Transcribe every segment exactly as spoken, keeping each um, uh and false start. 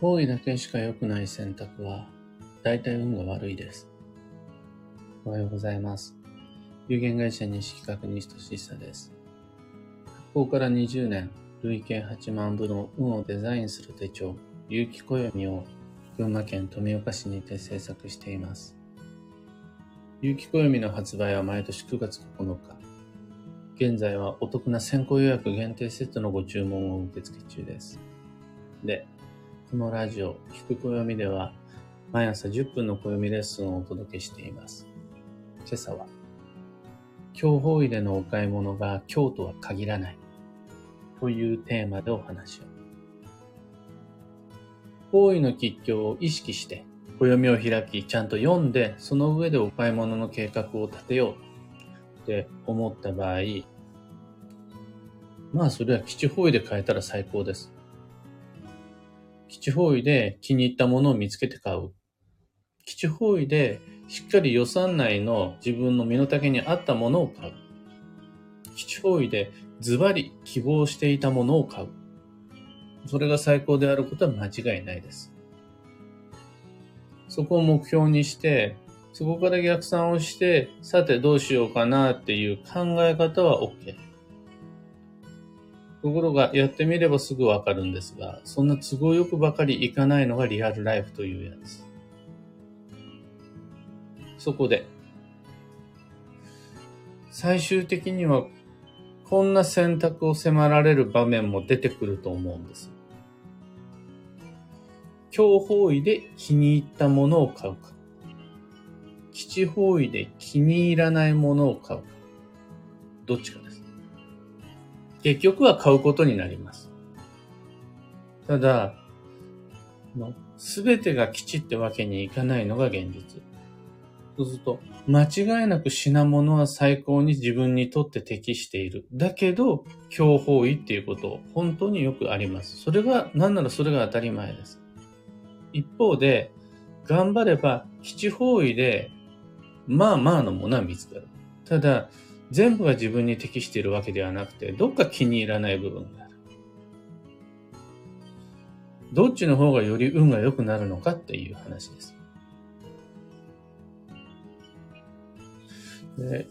行為だけしか良くない選択は大体運が悪いです。おはようございます。有限会社西企画西俊久です。発行からにじゅうねん、累計はちまんぶの運をデザインする手帳有機暦を群馬県富岡市にて制作しています。有機暦の発売は毎年くがつここのか、現在はお得な先行予約限定セットのご注文を受付中です。で、このラジオ聞く暦では毎朝じゅっぷんの暦レッスンをお届けしています。今朝は、強法医でのお買い物が強とは限らないというテーマでお話を。方位の吉凶を意識して暦を開き、ちゃんと読んで、その上でお買い物の計画を立てようって思った場合、まあそれは吉方位で買えたら最高です。吉方位で気に入ったものを見つけて買う。吉方位でしっかり予算内の自分の身の丈に合ったものを買う。吉方位でズバリ希望していたものを買う。それが最高であることは間違いないです。そこを目標にして、そこから逆算をして、さてどうしようかなっていう考え方は OK。ところがやってみればすぐわかるんですが、そんな都合よくばかりいかないのがリアルライフというやつ。そこで、最終的にはこんな選択を迫られる場面も出てくると思うんです。強方位で気に入ったものを買うか、吉方位で気に入らないものを買うか、どっちかです。結局は買うことになります。ただ、すべてが吉ってわけにいかないのが現実。そうすると、間違いなく品物は最高に自分にとって適している。だけど、強方位っていうこと、本当によくあります。それが、なんならそれが当たり前です。一方で、頑張れば吉方位で、まあまあのものは見つかる。ただ、全部が自分に適しているわけではなくて、どっか気に入らない部分がある。どっちの方がより運が良くなるのかっていう話です。で、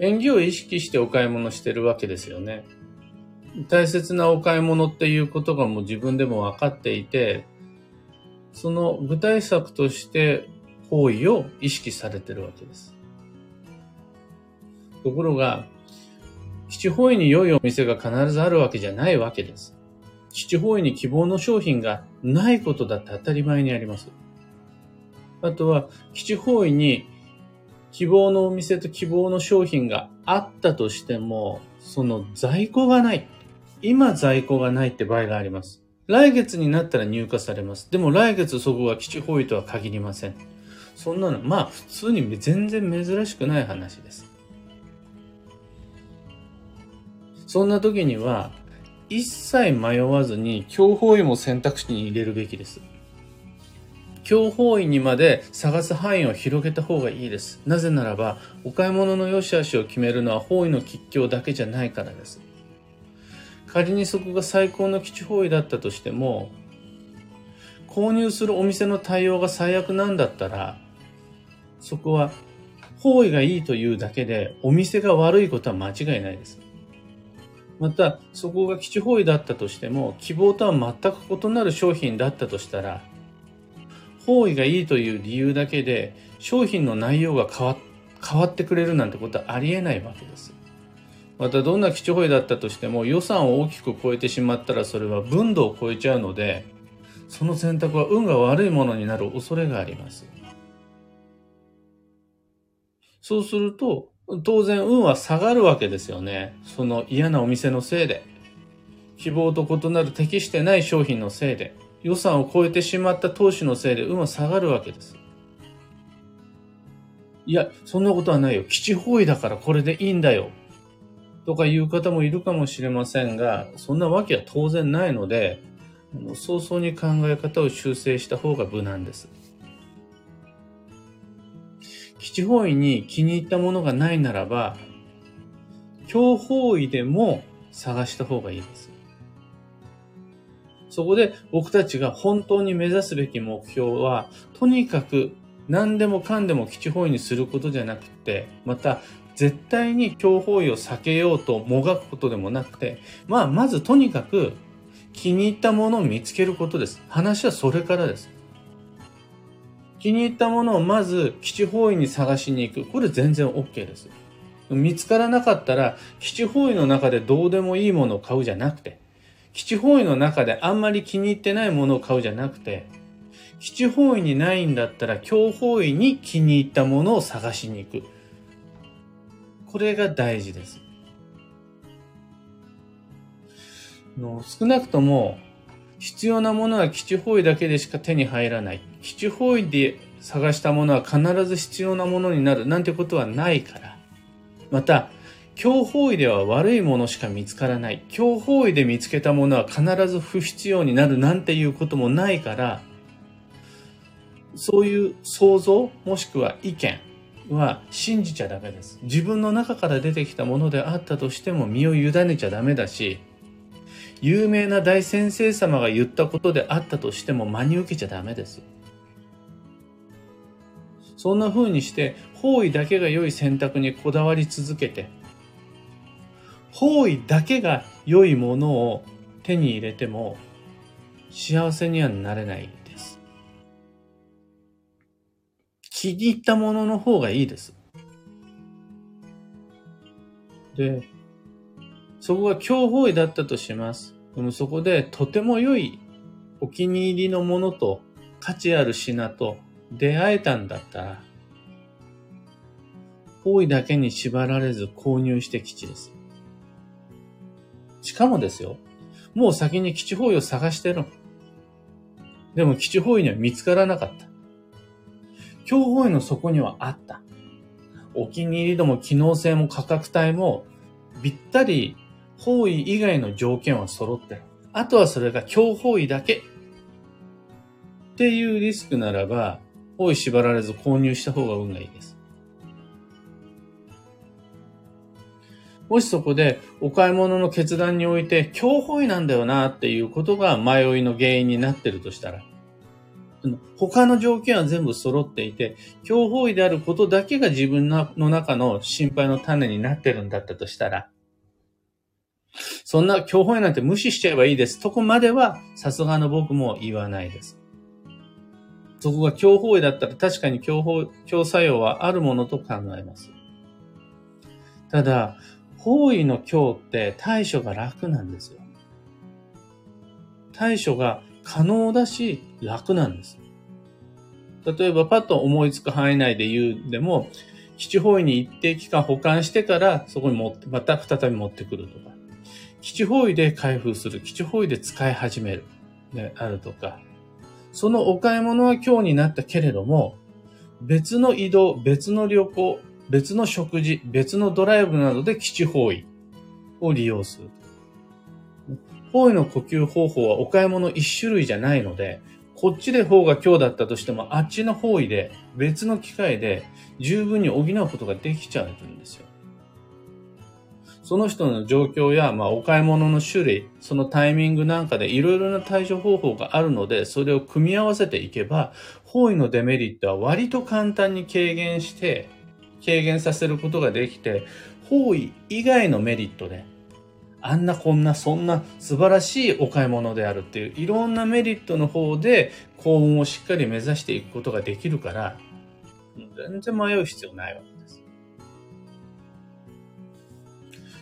縁起を意識してお買い物してるわけですよね。大切なお買い物っていうことがもう自分でも分かっていて、その具体策として方位を意識されてるわけです。ところが、吉方位に良いお店が必ずあるわけじゃないわけです。吉方位に希望の商品がないことだって当たり前にあります。あとは、吉方位に希望のお店と希望の商品があったとしても、その在庫がない。今在庫がないって場合があります。来月になったら入荷されます。でも来月そこは吉方位とは限りません。そんなの、まあ普通に全然珍しくない話です。そんな時には、一切迷わずに強方位も選択肢に入れるべきです。強方位にまで探す範囲を広げた方がいいです。なぜならば、お買い物の良し悪しを決めるのは方位の吉凶だけじゃないからです。仮にそこが最高の吉方位だったとしても、購入するお店の対応が最悪なんだったら、そこは方位がいいというだけで、お店が悪いことは間違いないです。また、そこが吉方位だったとしても、希望とは全く異なる商品だったとしたら、方位がいいという理由だけで、商品の内容が変わ、変わってくれるなんてことはありえないわけです。また、どんな吉方位だったとしても、予算を大きく超えてしまったら、それは分度を超えちゃうので、その選択は運が悪いものになる恐れがあります。そうすると、当然運は下がるわけですよね。その嫌なお店のせいで、希望と異なる適してない商品のせいで、予算を超えてしまった投資のせいで運は下がるわけです。いや、そんなことはないよ。吉方位だからこれでいいんだよ。とか言う方もいるかもしれませんが、そんなわけは当然ないので、早々に考え方を修正した方が無難です。吉方位に気に入ったものがないならば、強方位でも探した方がいいです。そこで僕たちが本当に目指すべき目標は、とにかく何でもかんでも基地方位にすることじゃなくて、また絶対に強方位を避けようともがくことでもなくて、まあまずとにかく気に入ったものを見つけることです。話はそれからです。気に入ったものをまず基地方位に探しに行く。これ全然 OK です。見つからなかったら基地方位の中でどうでもいいものを買うじゃなくて、基地方位の中であんまり気に入ってないものを買うじゃなくて、基地方位にないんだったら強方位に気に入ったものを探しに行く。これが大事です。の少なくとも必要なものは基地方位だけでしか手に入らない。基地方位で探したものは必ず必要なものになるなんてことはないから。また、強方位では悪いものしか見つからない。強方位で見つけたものは必ず不必要になるなんていうこともないから、そういう想像もしくは意見は信じちゃダメです。自分の中から出てきたものであったとしても身を委ねちゃダメだし、有名な大先生様が言ったことであったとしても真に受けちゃダメです。そんな風にして方位だけが良い選択にこだわり続けて、方位だけが良いものを手に入れても幸せにはなれないです。気に入ったものの方がいいです。で、そこが強方位だったとします。でもそこでとても良いお気に入りのものと価値ある品と出会えたんだったら、方位だけに縛られず購入して基地です。しかもですよ、もう先に基地方位を探してるの。でも基地方位には見つからなかった。強方位の底にはあった。お気に入り度も機能性も価格帯もぴったり方位以外の条件は揃ってる。あとはそれが強方位だけ。っていうリスクならば、方位縛られず購入した方が運がいいです。もしそこでお買い物の決断において強方位なんだよなっていうことが迷いの原因になってるとしたら、他の条件は全部揃っていて、強方位であることだけが自分の中の心配の種になってるんだったとしたら、そんな強方位なんて無視しちゃえばいいです。とこまではさすがの僕も言わないです。そこが強方位だったら確かに強方、強作用はあるものと考えます。ただ、方位の強って対処が楽なんですよ。対処が可能だし楽なんです。例えばパッと思いつく範囲内で言うでも、基地方位に一定期間保管してからそこに持って、また再び持ってくるとか、基地方位で開封する、基地方位で使い始めるであるとか、そのお買い物は強になったけれども、別の移動、別の旅行、別の食事、別のドライブなどで基地方位を利用する。方位の呼吸方法はお買い物一種類じゃないので、こっちで方が強だったとしても、あっちの方位で別の機会で十分に補うことができちゃうんですよ。その人の状況や、まあ、お買い物の種類、そのタイミングなんかでいろいろな対処方法があるので、それを組み合わせていけば、方位のデメリットは割と簡単に軽減して、軽減させることができて、方位以外のメリットで、あんなこんなそんな素晴らしいお買い物であるっていういろんなメリットの方で幸運をしっかり目指していくことができるから、全然迷う必要ないわけです。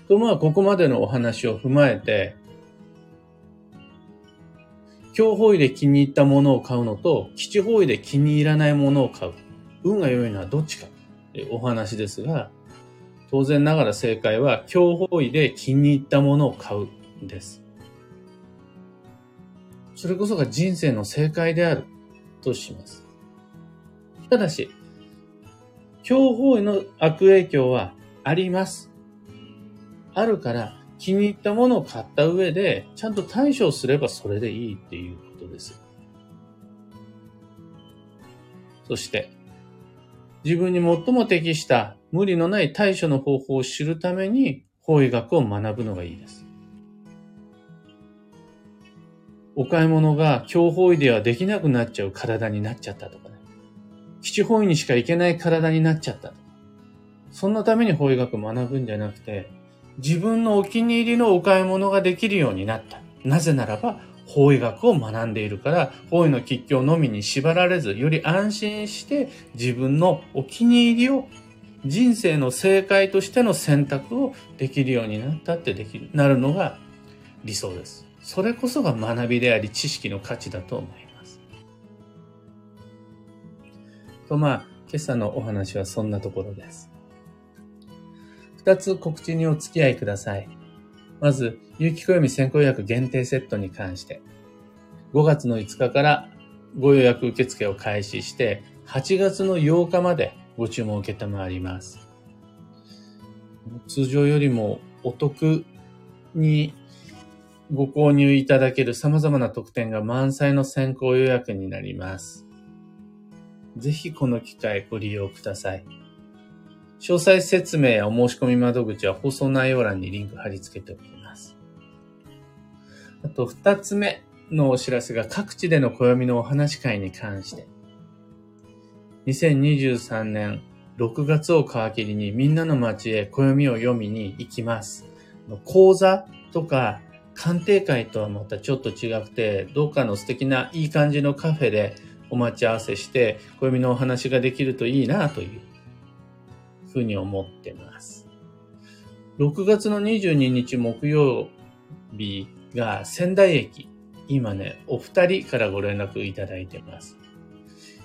と、まあここまでのお話を踏まえて、強方位で気に入ったものを買うのと、基地方位で気に入らないものを買う。運が良いのはどっちか。お話ですが、当然ながら正解は強方位で気に入ったものを買うです。それこそが人生の正解であるとします。ただし、強方位の悪影響はあります。あるから気に入ったものを買った上でちゃんと対処すればそれでいいっていうことです。そして、自分に最も適した無理のない対処の方法を知るために方位学を学ぶのがいいです。お買い物が強方位ではできなくなっちゃう体になっちゃったとかね。基地方位にしか行けない体になっちゃったとか。そんなために方位学学ぶんじゃなくて、自分のお気に入りのお買い物ができるようになった。なぜならば、方位学を学んでいるから、方位の吉凶のみに縛られず、より安心して自分のお気に入りを、人生の正解としての選択をできるようになったってできる、なるのが理想です。それこそが学びであり、知識の価値だと思います。と、まあ、今朝のお話はそんなところです。二つ告知にお付き合いください。まず、有機暦先行予約限定セットに関して、ごがつのいつかからご予約受付を開始して、はちがつのようかまでご注文を受けたまわります。通常よりもお得にご購入いただける様々な特典が満載の先行予約になります。ぜひこの機会ご利用ください。詳細説明やお申し込み窓口は放送内容欄にリンク貼り付けておきます。あと二つ目のお知らせが各地での暦のお話会に関して。にせんにじゅうさんねんろくがつを皮切りにみんなの街へ暦を読みに行きます。講座とか鑑定会とはまたちょっと違くて、どっかの素敵ないい感じのカフェでお待ち合わせして暦のお話ができるといいなという。ふうに思ってます。ろくがつのにじゅうににち木曜日が仙台駅。今ね、お二人からご連絡いただいてます。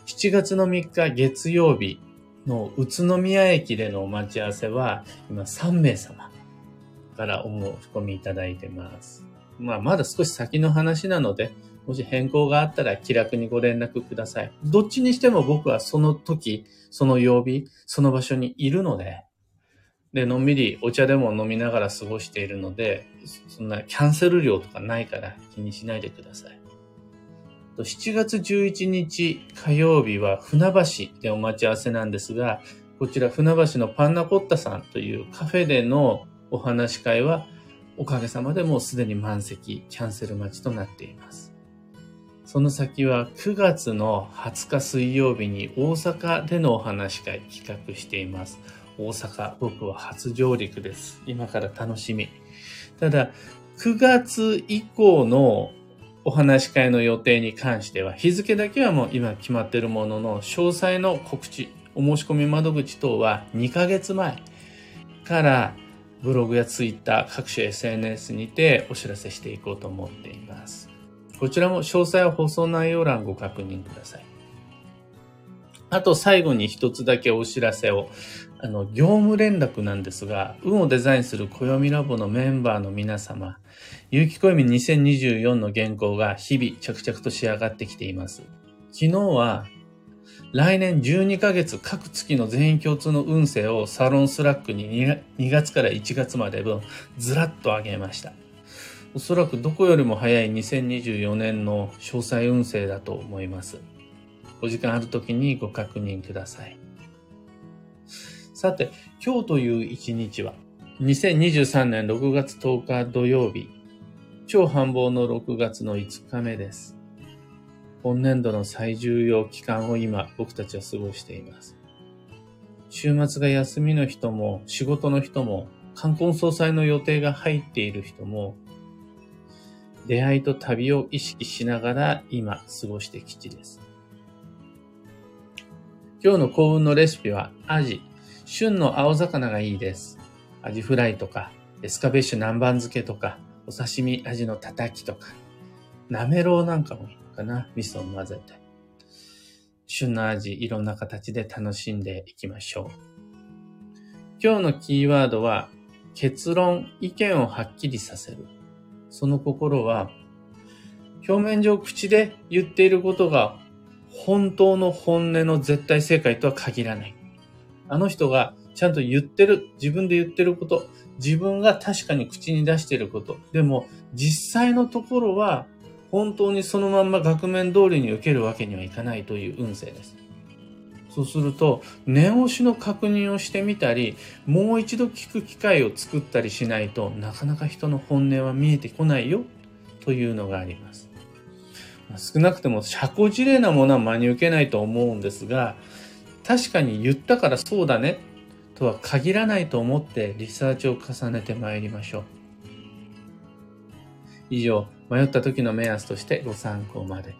しちがつのみっか月曜日の宇都宮駅でのお待ち合わせは、今さんめいさまからお申し込みいただいてます。まあ、まだ少し先の話なので、もし変更があったら気楽にご連絡ください。どっちにしても僕はその時、その曜日、その場所にいるので、で、のんびりお茶でも飲みながら過ごしているので、そんなキャンセル料とかないから気にしないでください。しちがつじゅういちにち火曜日は船橋でお待ち合わせなんですが、こちら船橋のパンナコッタさんというカフェでのお話し会は、おかげさまでもうすでに満席、キャンセル待ちとなっています。その先はくがつのはつか水曜日に大阪でのお話し会企画しています。大阪、僕は初上陸です。今から楽しみ。ただ、くがつ以降のお話し会の予定に関しては、日付だけはもう今決まっているものの、詳細の告知、お申し込み窓口等はにかげつまえからブログやツイッター、各種 エスエヌエス にてお知らせしていこうと思っています。こちらも詳細は放送内容欄ご確認ください。あと最後に一つだけお知らせを。あの、業務連絡なんですが、運をデザインする暦ラボのメンバーの皆様、有機暦にせんにじゅうよんの原稿が日々着々と仕上がってきています。昨日は、来年じゅうにかげつ各月の全員共通の運勢をサロンスラックに にがつからいちがつまで分ずらっと上げました。おそらくどこよりも早いにせんにじゅうよねんの詳細運勢だと思います。お時間あるときにご確認ください。さて、今日という一日は、にせんにじゅうさんねんろくがつとおか土曜日、超繁忙のろくがつのいつかめです。今年度の最重要期間を今、僕たちは過ごしています。週末が休みの人も、仕事の人も、冠婚葬祭の予定が入っている人も、出会いと旅を意識しながら今過ごしてきてです。今日の幸運のレシピはアジ、旬の青魚がいいです。アジフライとか、エスカベッシュ南蛮漬けとか、お刺身アジのたたきとか、なめろうなんかもいいのかな、味噌を混ぜて。旬のアジ、いろんな形で楽しんでいきましょう。今日のキーワードは、結論、意見をはっきりさせる。その心は、表面上口で言っていることが本当の本音の絶対正解とは限らない。あの人がちゃんと言ってる、自分で言ってること、自分が確かに口に出してること、でも実際のところは本当にそのまんま額面通りに受けるわけにはいかないという運勢です。そうすると、念押しの確認をしてみたり、もう一度聞く機会を作ったりしないとなかなか人の本音は見えてこないよというのがあります。少なくとも社交辞令なものは真に受けないと思うんですが、確かに言ったからそうだねとは限らないと思ってリサーチを重ねてまいりましょう。以上、迷った時の目安としてご参考まで。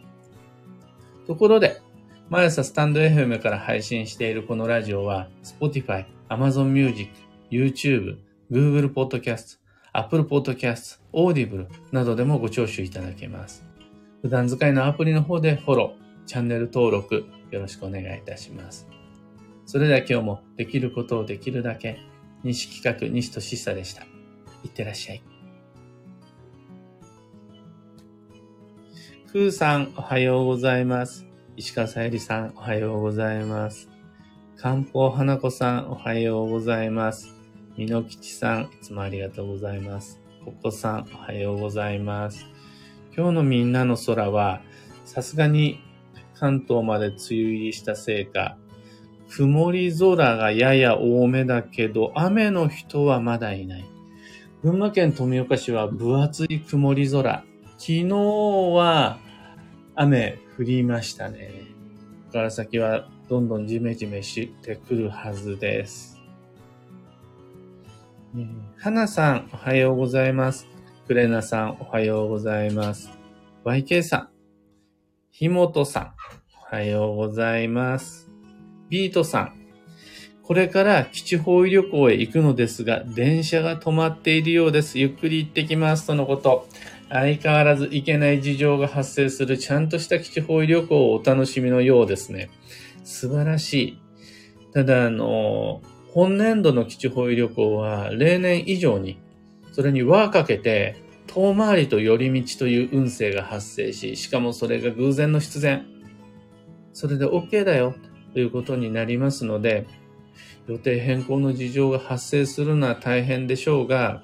ところで、毎朝スタンド エフエム から配信しているこのラジオは Spotify、Amazon Music、YouTube、Google Podcast、Apple Podcast、Audible などでもご聴取いただけます。普段使いのアプリの方でフォロー、チャンネル登録よろしくお願いいたします。それでは今日もできることをできるだけ、西企画西俊久でした。いってらっしゃい。ふうさんおはようございます。石川さゆりさんおはようございます。漢方花子さんおはようございます。みのきちさんいつもありがとうございます。ここさんおはようございます。今日のみんなの空は、さすがに関東まで梅雨入りしたせいか、曇り空がやや多めだけど、雨の人はまだいない。群馬県富岡市は分厚い曇り空。昨日は雨降りましたね。ここから先はどんどんジメジメしてくるはずです。花さんおはようございます。クレナさんおはようございます。ワイケー さん、ひもとさんおはようございます。ビートさん、これから基地方位旅行へ行くのですが、電車が止まっているようです。ゆっくり行ってきますとのこと。相変わらず行けない事情が発生するちゃんとした基地方位旅行をお楽しみのようですね。素晴らしい。ただ、あの、本年度の基地方位旅行は例年以上に、それに輪かけて、遠回りと寄り道という運勢が発生し、しかもそれが偶然の必然。それで OK だよ。ということになりますので、予定変更の事情が発生するのは大変でしょうが、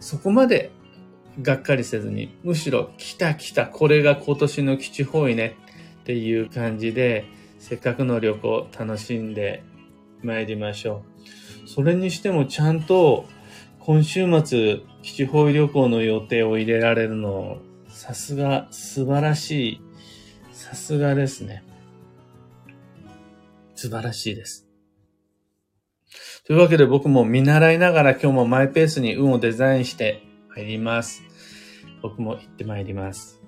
そこまでがっかりせずに、むしろ来た来た、これが今年の基地方位ねっていう感じで、せっかくの旅行楽しんで参りましょう。それにしてもちゃんと今週末基地方位旅行の予定を入れられるの、さすが素晴らしい、さすがですね。素晴らしいです。というわけで僕も見習いながら今日もマイペースに運をデザインして参ります。僕も行って参ります。